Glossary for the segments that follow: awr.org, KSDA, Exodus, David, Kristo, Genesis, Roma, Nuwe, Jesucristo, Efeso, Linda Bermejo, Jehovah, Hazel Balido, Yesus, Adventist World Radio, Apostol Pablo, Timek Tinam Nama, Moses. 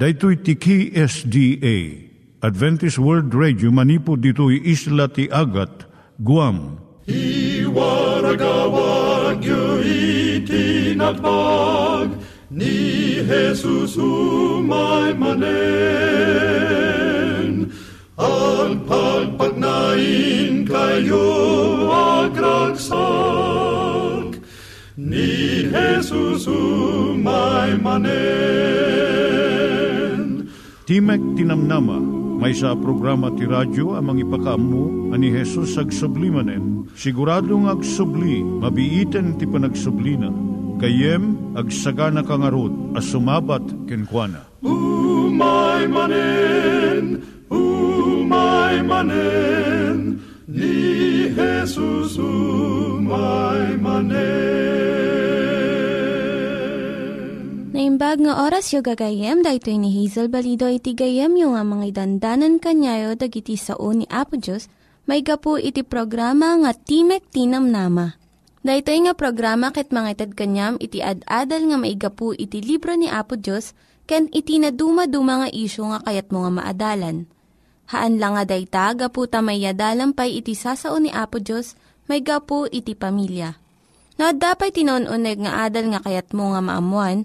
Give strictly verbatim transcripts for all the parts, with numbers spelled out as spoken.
Daitui ti K S D A, Adventist World Radio, manipod ditoy isla ti Agat, Guam. I waragawag yu itinatpag, ni Jesus umay manen. Ang pagpagnain kayo agraksak, ni Jesus umay manen. Timek Tinam Nama. May sa programa ti radyo amang ipakaammo ani Hesus agsublimanen. Siguradong agsubli, mabiiten ti panagsublina. Kayem agsagana kangarod a sumabat kenkuana. Umay manen, umay manen, ni Hesus umay manen. Naimbag nga oras yung gagayem, dahil ni Hazel Balido iti gagayem yung nga mga dandanan kanyayo dag iti sao ni Apo Diyos, may gapu iti programa nga Timek Tinam Nama. Dahil nga programa kit mga itad kanyam iti ad-adal nga may gapu iti libro ni Apo Diyos, ken iti na dumaduma nga isyo nga kayat mga maadalan. Haan lang nga dayta, gapu tamay adalampay iti sao ni Apo Diyos, may gapu iti pamilya. Na dapat tinon-uneg nga adal nga kayat mga maamuan,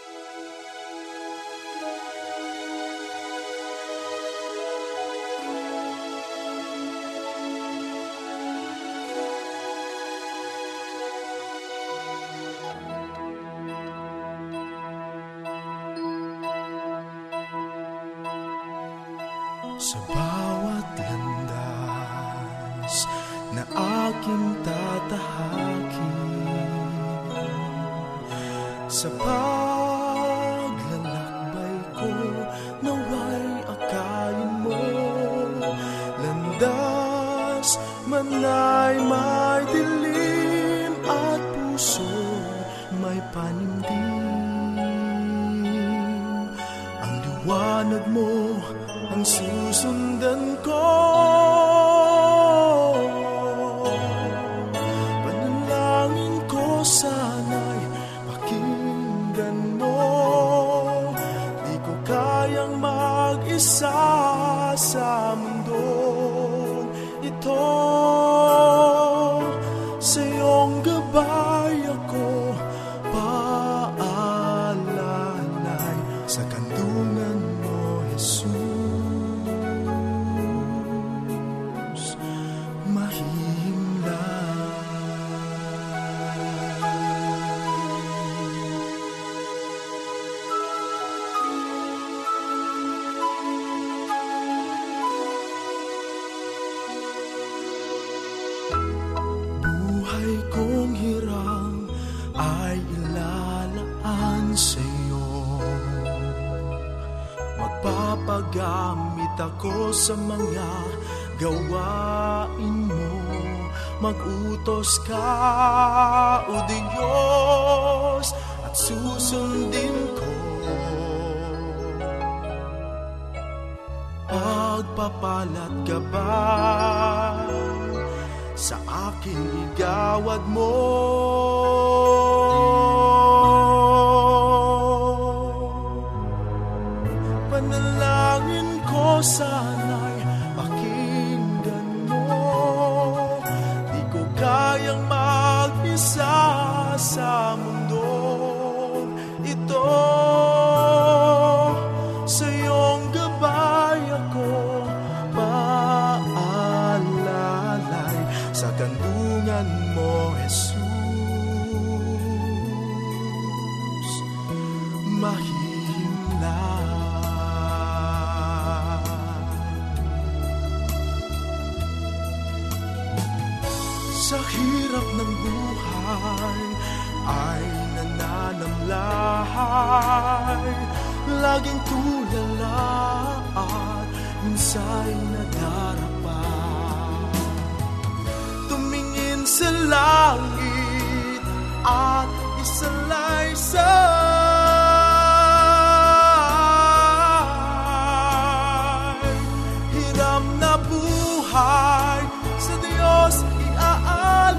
Sa bawat landas na aking tatahakin, sa paglalakbay ko naway akalin mo, landas man ay may dilim at puso may panimdim, ang liwanag mo ang susundan ko, panalangin ko sana'y pakinggan mo, di ko kayang mag-isa sa mundo ito, sa iyong gabay ako paalanay sa kandungan mo, Jesus. Gamit ako sa mga gawain mo, magutos ka, O Diyos, at susundin ko. Pagpapalat ka ba sa akin, igawad mo, sana'y pakinggan mo, di ko kayang mag-isa sa mundo ito, sa iyong gabay ako paalalay sa kandungan mo, Jesus, mahihimlay. Sa hirap ng buhay ay nananamlahay, laging tulala at minsa'y nadarapa. Tumingin sa langit at isalaysay, hirap na buhay sa Diyos iaalay.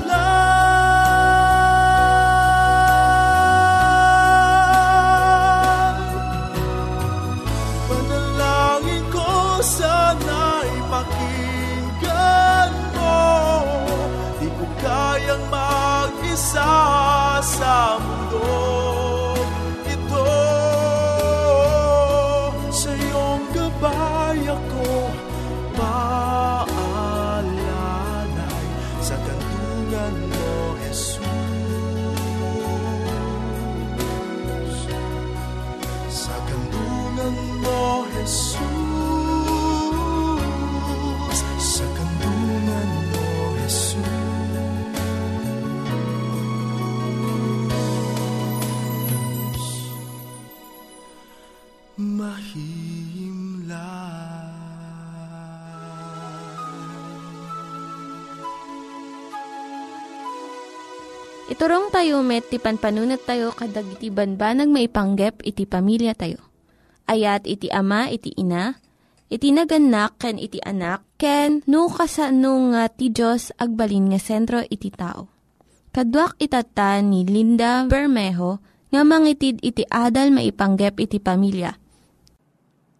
Panalangin ko sana'y pakinggan mo, di ko kayang mag-isa sa mundo ito. Sa iyong gabay ako maaari sa kantungan mo, Jesus. Sa kantungan mo, Jesus. Sa kantungan mo, Jesus. Mahimla. Iturong tayo met, ti panpanunat tayo, kadag iti banbanag maipanggep, iti pamilya tayo. Ayat iti ama, iti ina, iti naganak, ken iti anak, ken no kasano nga ti Diyos agbalin nga sentro iti tao. Kaduak itatan ni Linda Bermejo, nga mangitid iti adal maipanggep iti pamilya.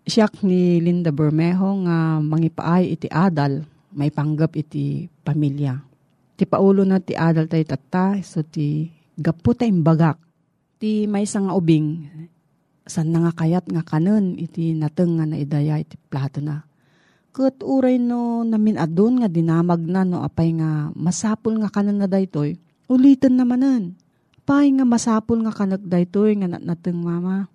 Siak ni Linda Bermejo nga mangipaay iti adal maipanggep iti pamilya. Ti paulo na ti adal tayo tata, so ti gapu tayo bagak. Ti may isang ubing, san nga kayat nga kanon, iti nateng nga naidaya iti plato na. Kat uray no namin adun nga dinamag na no apay nga masapul nga kanon na daytoy, ulitan namanan. Apay nga masapul nga kanon daytoy nga nateng mama.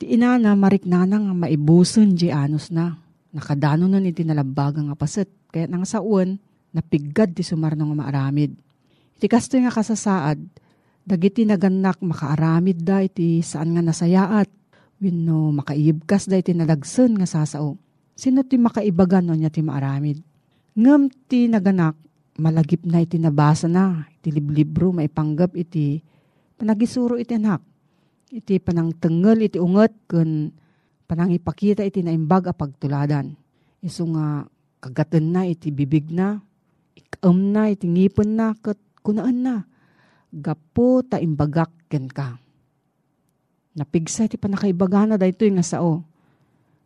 Ti inana mariknana nga maibusan di anos na. Nakadano nun iti nalabaga nga paset. Kaya nang saun, napigad ti sumarno nga maaramid. Iti kasto nga kasasaad, dagiti naganak makaaramid da iti saan nga nasayaat, wenno makaibkas da iti nalagsen nga sasao. Sino ti makaibagan no niya ti maaramid? Ngem ti naganak, malagip na iti nabasa na, iti liblibro maipanggap iti panagisuro iti anak. Iti panangtengel iti unget, ken panangipakita iti naimbag a pagtuladan. Isu nga kagaten na iti bibig na, Um na, itingipon na, kat kunaan na. Gapo ta imbagak ken ka. Napigsa iti panakaibagana dahito yung asao.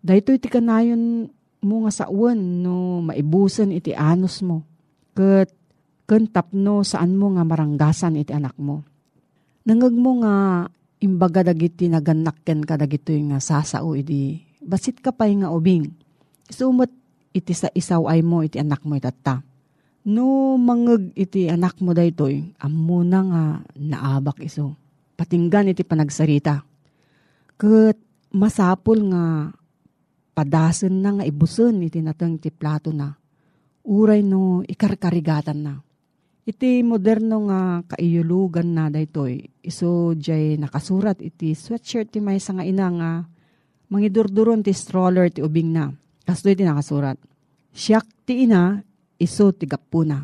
Dahito iti kanayon mo nga saon no maibusan iti anos mo. Kat kentapno saan mo nga maranggasan iti anak mo. Nangag mo nga imbaga dagiti naganak ken ka dagito yung sasao iti basit ka pa yung nga ubing. Sumot iti sa isaway mo iti anak mo itata. No mangeg iti anak mo daytoy, ammo na nga naabak iso. Patinggan iti panagsarita. Ket masapol nga padasen na nga ibusen iti nateng ti plato na. Uray no ikarkarigatan na. Iti moderno nga kaiyulugan na daytoy. Iso jay nakasurat iti sweatshirt ti maysa nga ina nga mangidurduron ti stroller ti ubing na. Kastoy iti nakasurat. Siak ti ina iso tigapuna.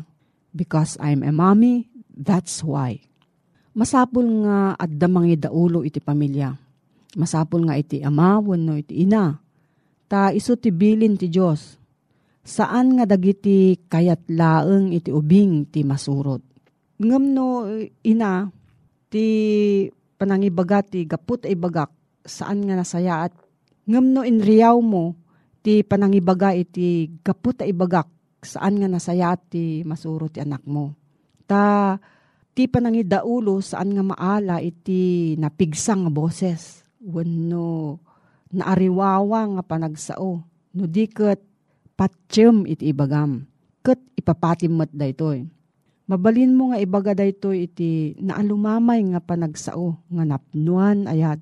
Because I'm a mommy, that's why. Masapul nga at damang idaulo iti pamilya. Masapul nga iti ama, wenno iti ina. Ta iso tibilin ti Diyos. Saan nga dagiti kayat laeng iti ubing ti masurot. Ngem no ina, ti panangibaga ti gaput ay bagak. Saan nga nasayaat. Ngem no inriyaw mo, ti panangibaga iti gaput ay bagak. Saan nga nasayat ti masuro ti anak mo. Ta, ti panangidaulo saan nga maala iti napigsang nga boses. Wenno naariwawa nga panagsao. No di ket patsyem iti ibagam. Ket ipapatimmet daytoy. Mabalin mo nga ibaga daytoy iti naalumamay nga panagsao. Nga napnuan ayat.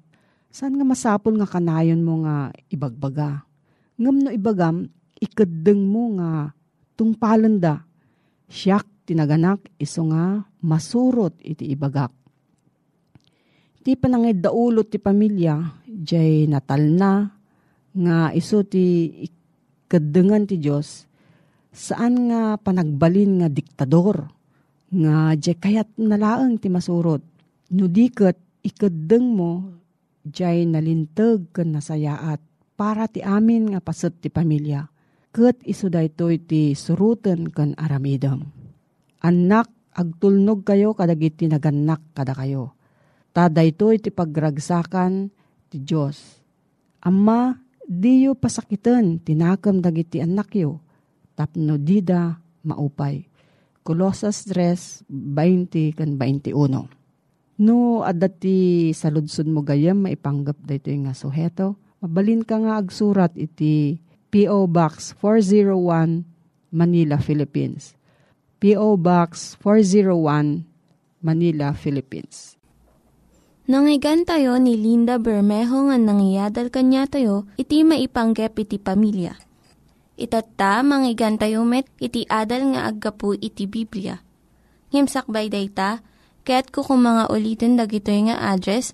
Saan nga masapol nga kanayon mo nga ibagbaga. Ngem no ibagam, ikeddeng mo nga tung palanda, siak tinaganak iso nga masurot iti ibagak. Ti panangid daulot ti pamilya, jay natal na, nga iso ti ikadengan ti Diyos, saan nga panagbalin nga diktador, nga jay kayat nalaang ti masurot. Nudikat ikadeng mo, jay nalintag kan nasayaat, para ti amin nga paset ti pamilya. Ket iso daytoy ti suruten ken aramidam. Anak, agtulnog kayo kadagiti naganak kada kayo. Tadaytoy ti pagragsakan ti Dios. Amma, diyo pasakiten tinakam dagiti anak yo. Tapno dida maupay. Kolosas tres, bainte ken baintiuno. No adati saludsod mo gayam maipanggap daytoy nga suheto. Mabalin ka nga agsurat iti P O Box four oh one, Manila, Philippines. P O Box four oh one, Manila, Philippines. Nangyigan tayo ni Linda Bermejo nga nangyadal kanya tayo, iti maipanggep iti pamilya. Itata, mangyigan tayo met, iti adal nga aggapu iti Biblia. Ngimsakbay day ta, kaya't kukumanga ulitin dagito yung nga address,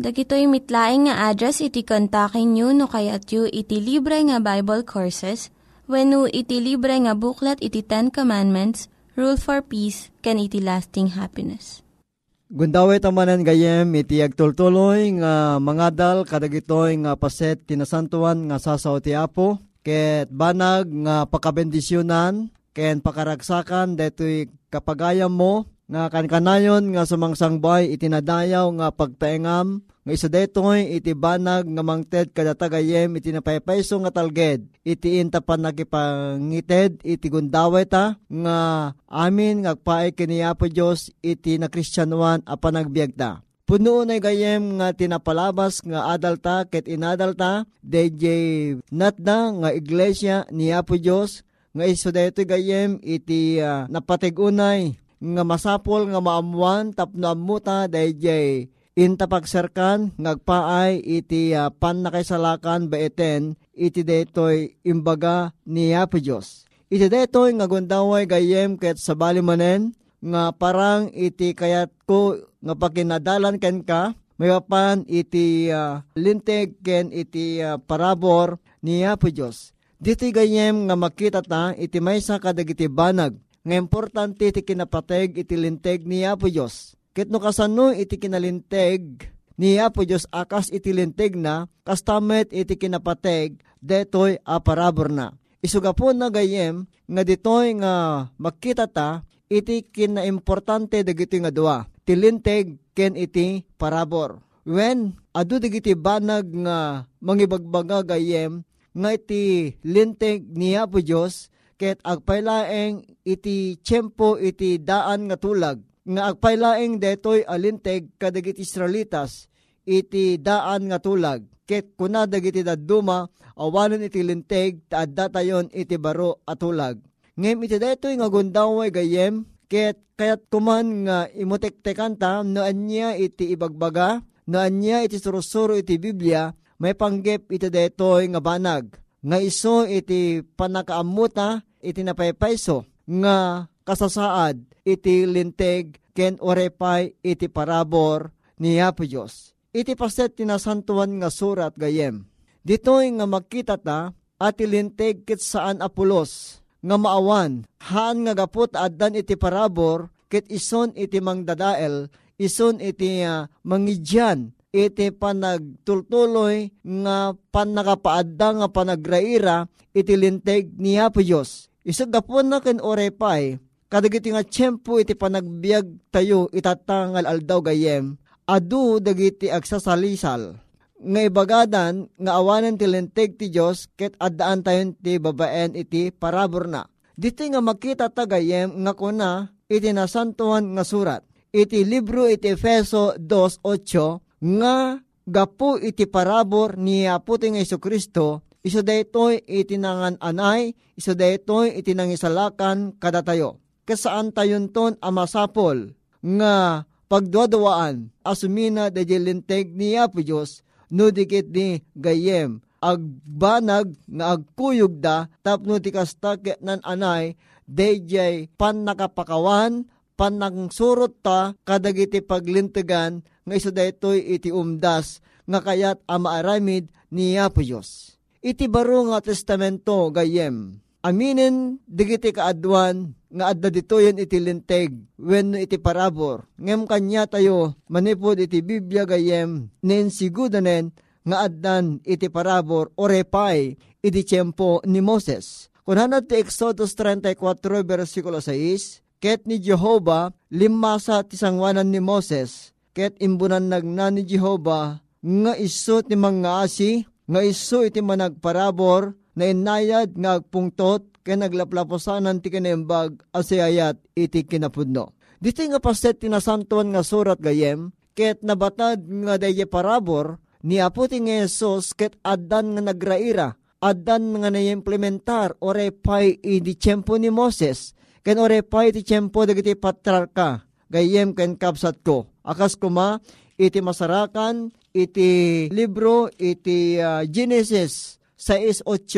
Dagitoy mitlaing nga address iti kontakin nyo no kayat yu iti libre nga Bible Courses wenno iti libre nga buklat iti Ten Commandments, Rule for Peace, can iti lasting happiness. Gundaway tamanan gayem iti agtultuloy nga mangadal kadagitoy nga paset tinasantuan nga sasaw ti Apo ket banag nga pakabendisyonan ken pakaragsakan daytoy kapagayam mo nga kankanayon nga sumangsangbay itinadayaw nga pagtaengam nga isa daytoy iti banag nga mangted kada tagayem iti napaypayso nga talged iti inta panagipangited iti gundaway ta nga amin nga agpaay kini Apo Dios iti na Kristiyanuan a panagbiagta. Punoon ay gayem nga tinapalabas nga adalta ket inadalta dayjay natna nga iglesia ni Apo Dios nga isa daytoy gayem iti uh, napatigunay nga masapol nga maamuan tapno amuta dayjay intapagserkan ngagpaay iti uh, pannakaisalakan baiten iti daytoy imbaga ni Apo Dios. Iti daytoy nga gundaway gayem ket sabali manen nga parang iti kayat ko nga pakinadalan ken ka mayapan iti uh, linteg ken iti uh, parabor ni Apo Dios. Diti gayem nga makita ta iti maysa kadagiti banag nga importante iti kinapateg iti linteg ni Apo Dios. Ket no kasano iti kinalinteg ni Apo Dios akas iti linteg na kastamet iti kinapateg detoy a parabor na. Isugapon na gayem nga ditoy nga makita ta iti kinaimportante dagiti nga dua. Iti linteg ken iti parabor. Wen adu dagiti banag nga mangibagbaga gayem nga iti linteg ni Apo Dios ket agpailaeng iti tiyempo iti daan nga tulag, nga agpailaeng detoy alinteg kadagiti Israelitas iti daan nga tulag, ket kuna dagiti dadduma awanon iti linteg taadda tayon iti baro at tulag. Ngem iti detoy nga gundaway gayem ket kayat kuman nga imutektekan ta no anya iti ibagbaga, no anya iti surusuro iti Biblia, may panggep iti detoy nga banag nga iso iti panakaamuta iti napaypayso nga kasasaad iti linteg ken orepay iti parabor ni Apo Dios. Iti paset tinasantuan nga surat gayem. Ditoy nga makita ta ati linteg ket saan apulos nga maawan haan nga gapot addan iti parabor ket ison iti mangdadael, ison iti uh, mangidyan iti panagtultuloy nga panakapaadda nga panagraira iti linteg ni Apo Dios. Isagapon na ken orepay kadagiti nga tiyempo iti panagbiag tayo itatangal aldaw gayem adu dagiti agsasalisal nga ibagadan nga awanan ti linteg ti Dios ket addaan tayon ti babaen iti parabor na. Diti nga makita ta gayem nga kuna iti nasantuan nga surat. iti libro iti Efeso two eight nga gapu iti parabor ni aputi nga Jesucristo iso daytoy iti nangananay iso daytoy iti nangisalakan kada tayo. Kasaan tayon ton amasapol nga pagduadawaan asumina dayjay linteg ni Apo Dios no dikit ni gayem agbanag nga agkuyog da tapno ti kastake nan anay dayjay pannakapakawan panangsurot ta kadagiti paglintegan nga iso daytoy iti umdas nga kayat a maaramid ni Apo Dios. Iti baro nga testamento gayem. Aminin digiti kaadwan nga adda ditoyen iti linteg wenno iti parabor. Ngem kanya tayo manipod iti Biblia gayem nen sigudanen nga addan iti parabor o repay iti tiempo ni Moses. Kunhanat ti Exodus thirty-four versikulo six. Ket ni Jehovah limasa tisangwanan ni Moses, ket imbunan nagna ni Jehovah nga iso ti mangaasi, nga iso iti managparabor na inayad nga agpungtot ken naglaplaposanan ti kinembag asiayat iti kinapudno. Dito nga paset tinasantuan nga surat gayem, ket nabatad nga daye parabor ni aputi nga Yesus ket addan nga nagraira, addan nga naimplementar o repay iti tiempo ni Moses. Ken orepay iti tiyempo dagiti patriarka gayem ken kapsat ko. Akas kuma iti masarakan iti libro iti uh, Genesis six eight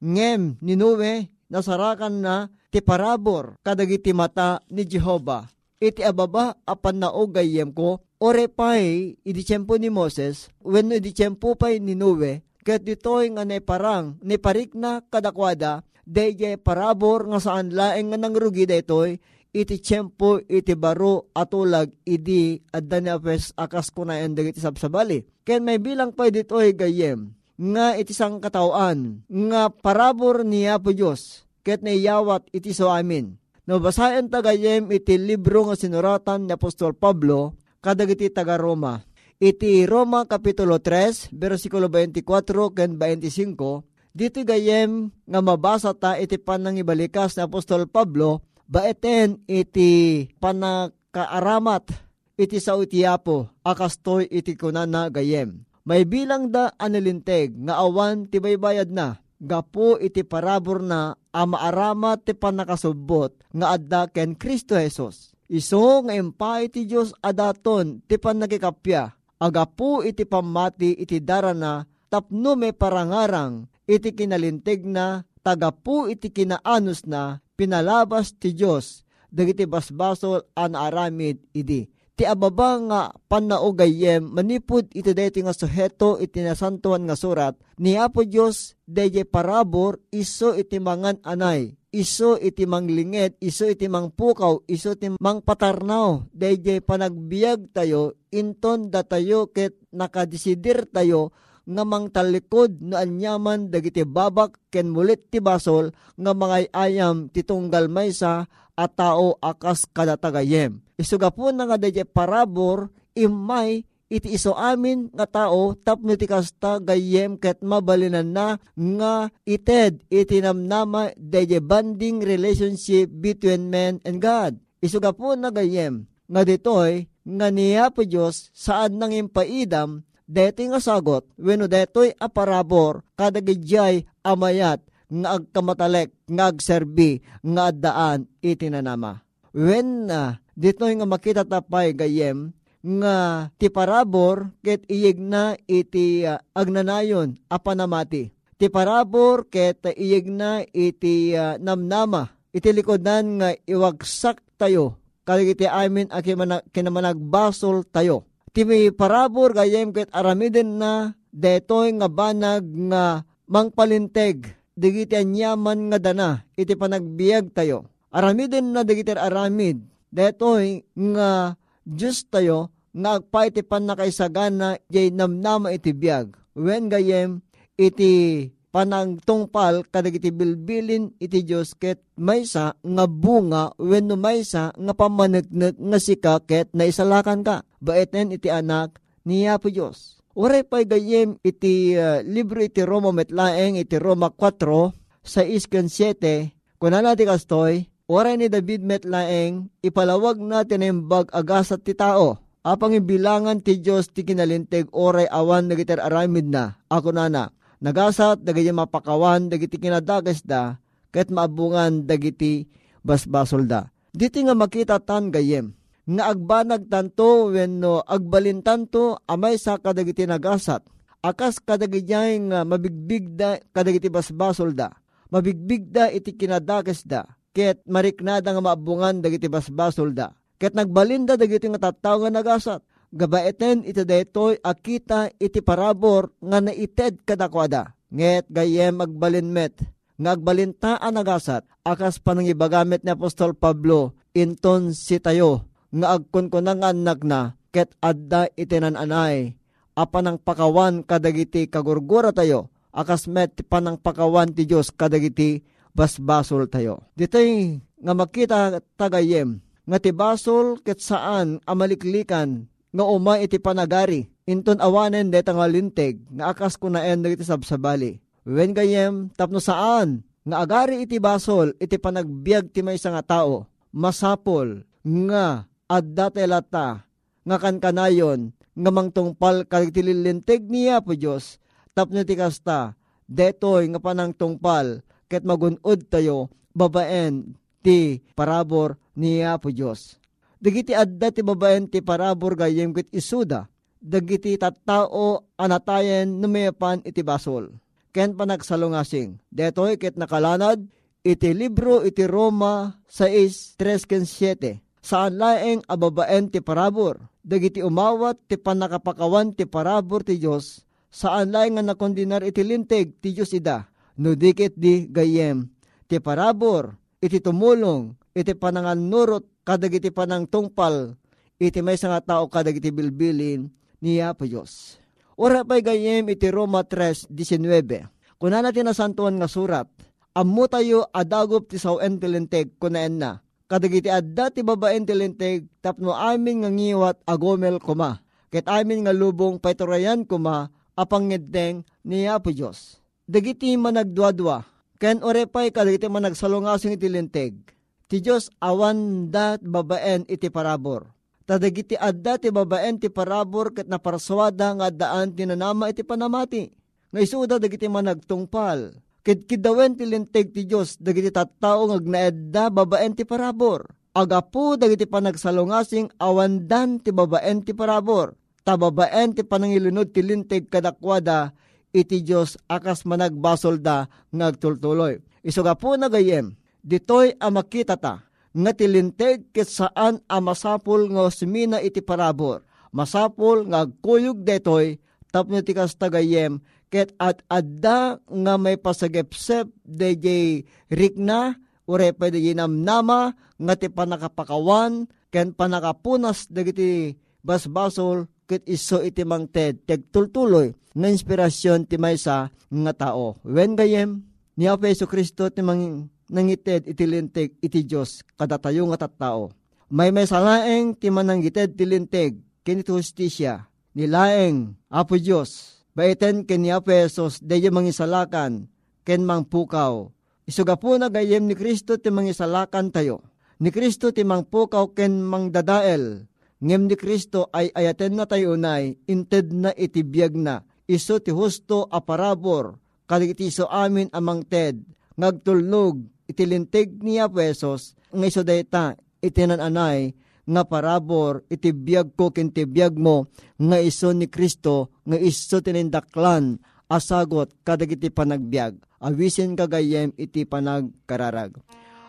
ngem ni Nuwe nasarakan na ti parabor kadagiti mata ni Jehovah. Iti ababa apan nao gayem ko orepay iti tiyempo ni Moses wenno iti tiyempo pay ni Nuwe ket ditoy nga ne parang ne parikna kadakwada dayjay parabor nga saan laeng nga nangrugi daytoy iti tiempo iti baro atulag idi adda ni Apes akas kunaen dagiti sabsabali. Ken may bilang pay ditoy gayem nga iti sangkatawaan nga parabor ni Apo Dios ket naiyawat iti so amin. No basaen ta gayem iti libro nga sinuratan ni Apostol Pablo kadagiti taga Roma. Iti Roma kapitulo three bersikulo twenty-four ken twenty-five. Dito gayem nga mabasa ta iti panangibalikas ni Apostol Pablo baeten iti panakaaramat iti sao iti Apo akastoy iti kunana gayem. May bilang da anilinteg nga awan ti baybayad na gapo iti parabor na amaaramat ti panakasubot nga adda ken Kristo Jesus. Iso nga impay ti Dios adaton ti panagikapya agapo iti pamati iti darana tapno may parangarang iti kinalintig na, tagapu iti kinaanos na, pinalabas ti Diyos, dagiti basbasol an aramid idi. Ti ababa nga panaugayem, manipud iti dayto nga suheto, iti nasantuan nga surat, ni Apo Diyos, daye parabor, iso iti mangan anay, iso iti manglinged, iso iti mangpukaw, iso iti mangpatarnaw, daye panagbiag tayo, inton da tayo, ket nakadesidir tayo, nga mang talikod no anyaman dagiti babak ken mulit ti basol nga mangayayam titunggal maysa a tao akas kadatagayem. Isugapon nga dayjay parabor imay iti iso amin nga tao tapno ti kasta gayem ket mabalinan na nga ited iti namnama dayjay bonding relationship between man and God. Isugapon nga gayem nga ditoy nga ni Apo Dios saad nang impaidam deti nga sagot, wenno detoy a parabor, kadagidjay amayat, nga agkamatalek, nga agserbi, nga addaan itinanama. When na, uh, detoy nga makita tapay gayem, nga ti parabor, ket iyeg na iti uh, agnanayon, apanamati. Ti parabor, ket iyeg na iti uh, namnama, itilikodan nga iwagsak tayo, kadagiti amin a kinamanagbasol tayo. Ti may parabor gayem ket aramiden na detoy nga banag nga mangpalinteg digiti anyaman nga dana iti panagbiag tayo. Aramiden na digiti aramid detoy nga Dios tayo nga agpay ti pannakaisagana jay namnama iti biag. Wen gayem iti panangtungpal kadagiti bilbilin iti Dios ket maysa nga bunga wenno maysa nga pamanegnek nga sika ket naisalakan ka. Baeten iti anak ni Apo Dios. Uray pay gayem iti uh, libro iti Roma metlaeng iti Roma four, six ken seven. Kunana ti kastoy Oray ni David met laeng, ipalawag natin ang bag-agasat ti tao. Apang ibilangan ti Diyos ti kinalintig oray awan nagiter aramid na. Ako nana, nagasat dagiti mapakawan dagiti kinadagas da, ket maabungan dagiti basbasol da. Diti nga makita tan gayem. Nga agbanag tanto wenno agbalin tanto amay sa kadagiti nagasat. Akas kadagiti nga mabigbig da kadagiti basbasol da. Mabigbig da iti kinadagas da. Ket mariknada nga maabungan dagiti basbasol da. Ket nagbalinda dagiti nga tattao nga nagasat. Gabaeten iti daytoy akita iti parabor nga naited kadakwada. Nget gayem agbalinmet, nga agbalintaan nagasat. Akas panangibagamit ni Apostol Pablo inton si tayo nga agkunkunangan nagna ket adda itinananay. Apanang pakawan kadagiti kagurgura tayo. Akas met panang pakawan ti Dios kadagiti basbasol tayo. Dito'y nga makita tagayem, nga tibasol ket saan amaliklikan, nga uma iti panagari, inton awanen deta nga lintig, nga akas kunaen dagiti sabsabali. Wen gayem, tapno saan, nga agari iti basol, iti panagbiag ti maysa nga tao, masapol, nga adda telata, nga kankanayon, nga mangtungpal kadagiti lilintig niya po Diyos, tapno ti kasta, detoy nga panangtungpal, ket magunod tayo, babaen ti parabor ni Apo Diyos. Dagiti adda ti babaen ti parabor gayem ket isuda, dagiti tattao anatayen numepan iti basol. Ken panagsalungasing, detoy ket nakalanad, iti libro iti Roma sais, tres, siete. Saan laeng ababaen ti parabor, dagiti umawat ti panakapakawan ti parabor ti Diyos, saan laeng nga nakondinar iti lintig ti Diyos ida. No dikit di gayem, ti parabor, iti tumulong, iti panangan nurot, kadagiti panang tungpal, iti may nga tao kadagiti bilbilin, niya po Diyos. Ora pa'y gayem, iti Roma tres, disynuwebe. Kuna natin na santuan nga surat, ammo tayo adagop ti sawen tilinteg, kunaen na, kadagiti adda ti babaen tilinteg, tapno amin nga ngiwat agomel kuma, ket amin nga lubong paiturayan kuma, apang ngedeng niya po Diyos. Dagiti managdwadwa, ken orepay kadagiti managsalungasing iti linteg. Ti Diyos awan da babaen iti parabor. Tadagiti adda ti babaen ti parabor ket naparswada nga addaan tinanama iti panamati. Nga isuda dagiti managtungpal. Ket kidawen ti linteg ti Diyos dagiti tattao nga agnaedda babaen ti parabor. Agapu dagiti panagsalungasing awandan ti babaen ti parabor. Tababaen ti panangilunod ti linteg kadakwada iti Diyos akas managbasol da ngagtultuloy. Isuga po na gayem, ditoy amakita ta, nga tilinteg ket saan amasapol nga simina iti parabor. Masapol nga agkuyog detoy, tapno ti kasta gayem, ket at adda nga may pasagepsep dayjay rikna, urepa dayjay namnama, nga ti panakapakawan, ken panakapunas dagiti basbasol, ket iso iti mangted tegtultuloy nga inspirasyon ti maysa nga tao. Wen gayem ni Jesucristo ti mang nangited iti linteg iti Dios kada tayo nga tattao. May maysa laeng ti manangited ti linteg ken iti hustisya ni laeng Apo Dios. Baiten ken ni Efesos deyo mangisalakan ken mangpukaw. Isugapuna gayem ni Kristo ti mangisalakan tayo. Ni Kristo ti mangpukaw ken mangdadael. Ngem ni Kristo ay ayaten na tayo unay, inted na itibiyag na, iso ti husto a parabor, kadagiti iso amin amang ted, ngagtulnog, itilintig ni Apwesos, ng iso dayta, itinananay, nga parabor, itibiyag ko kintibiyag mo, nga iso ni Kristo, nga iso tinindaklan, asagot, kadagiti panagbiag, awisin kagayem, iti panagkararag.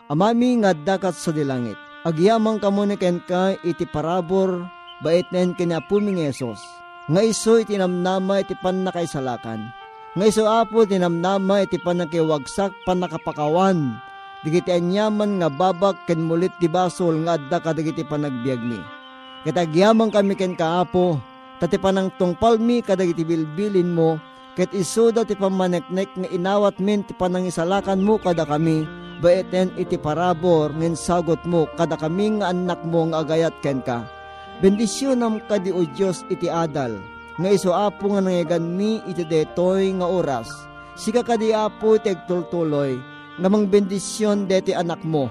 Amami nga dakat sa dilangit, agyamang kamuniken ka iti parabor baitnen kina puming Yesus. Nga iso itinamnama iti panakaisalakan. Nga iso apo itinamnama iti panakiwagsak panakapakawan. Digiti anyaman nga babak ken mulit ti basol nga adda kadagiti panagbiag mi. Ket agyamang kami ken kaapo tati panang tungpal mi kadagiti bilbilin mo. Ket iso da ti pamaneknek nga inawat min ti panangisalakan mo kada kami. Baiten iti parabor ngin sagot mo kada kaming anak mo nga agayat ken ka. Bendisyon ka di o Diyos iti adal. Nga iso apo nga nangyagan mi iti detoy nga oras. Sika ka di apo iti agtultuloy. Namang bendisyon deti anak mo.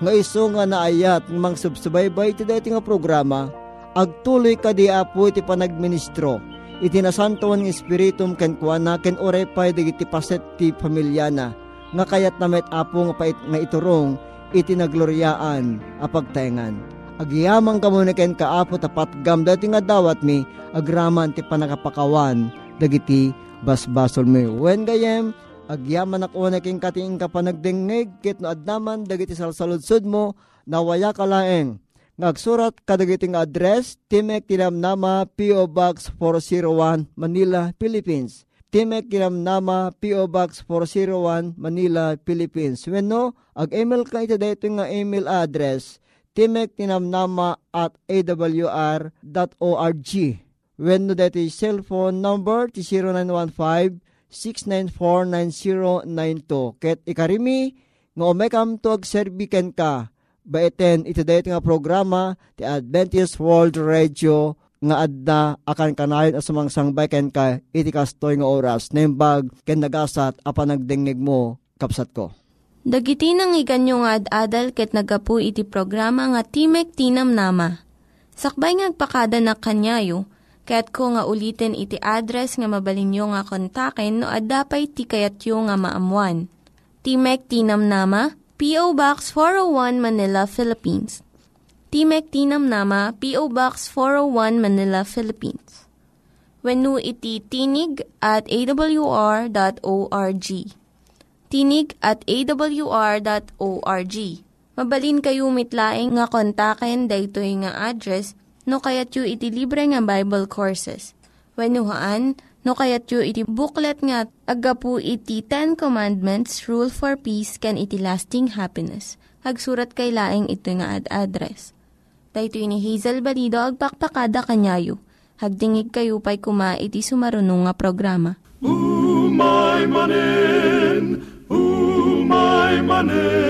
nga iso nga naayat ng mga subsubaybay iti daytoy nga programa agtuloy kadi apo iti panagministro iti nasantuan nga espiritum kenkuana ken orepay dagiti paset ti pamilyana nga kayat namet apo nga pait nga iturong iti nagloryaan a pagtaengan agyamang kamuniken kaapo tapatgam dati nga dawat mi agraman ti panagapakawan dagiti basbasol mi wen gayem agyaman ako na king kating kapanagdengeg, kit no adnaman, dagiti salsaludsud mo, nawaya ka laeng. Ngagsurat ka dagiting address, Timek Tinam Nama, P O Box four oh one, Manila, Philippines. Timek Tinam Nama, P O Box four oh one, Manila, Philippines. When no, ag-email ka ito dito nga email address, timek tinam nama at a w r dot org. When no, dito yung cellphone number, zero nine one five, six nine four nine zero nine two. Ket ikarimi, nga umekam to agserbiken ka, baiten ito dayto nga programa, ti Adventist World Radio, nga adda akan kanayon asumang sangbay ken ka, iti kastoy nga oras, nembag, ken nagasat, apan nagdengeg mo, kapsat ko. Dagiti nangyiganyo nga ad-adal, ket nagapu iti programa nga Timek Tinam Nama. Sakbay ngagpakada na kanyayo, kaya't ko nga ulitin iti address nga mabalinyo nga kontaken no ad-dapay ti kayatyo nga maamuan. Timek Tinam Nama, P O Box four oh one Manila, Philippines. Timek Tinam Nama, P O Box four oh one Manila, Philippines. Wenno iti tinig at a w r dot org. Tinig at a w r dot org. Mabalin kayo mitlaing nga kontaken daytoy nga address no kayat yu iti libre nga Bible Courses. Wenuhaan, no kayat yu iti booklet nga agapu iti Ten Commandments, Rule for Peace, can iti lasting happiness. Hagsurat kay laing ito nga ad-address. Dahito ni Hazel Balido, agpakpakada kanyayo. Hagdingig kayo pa'y kuma iti sumarunong nga programa. Umay manen, umay manen.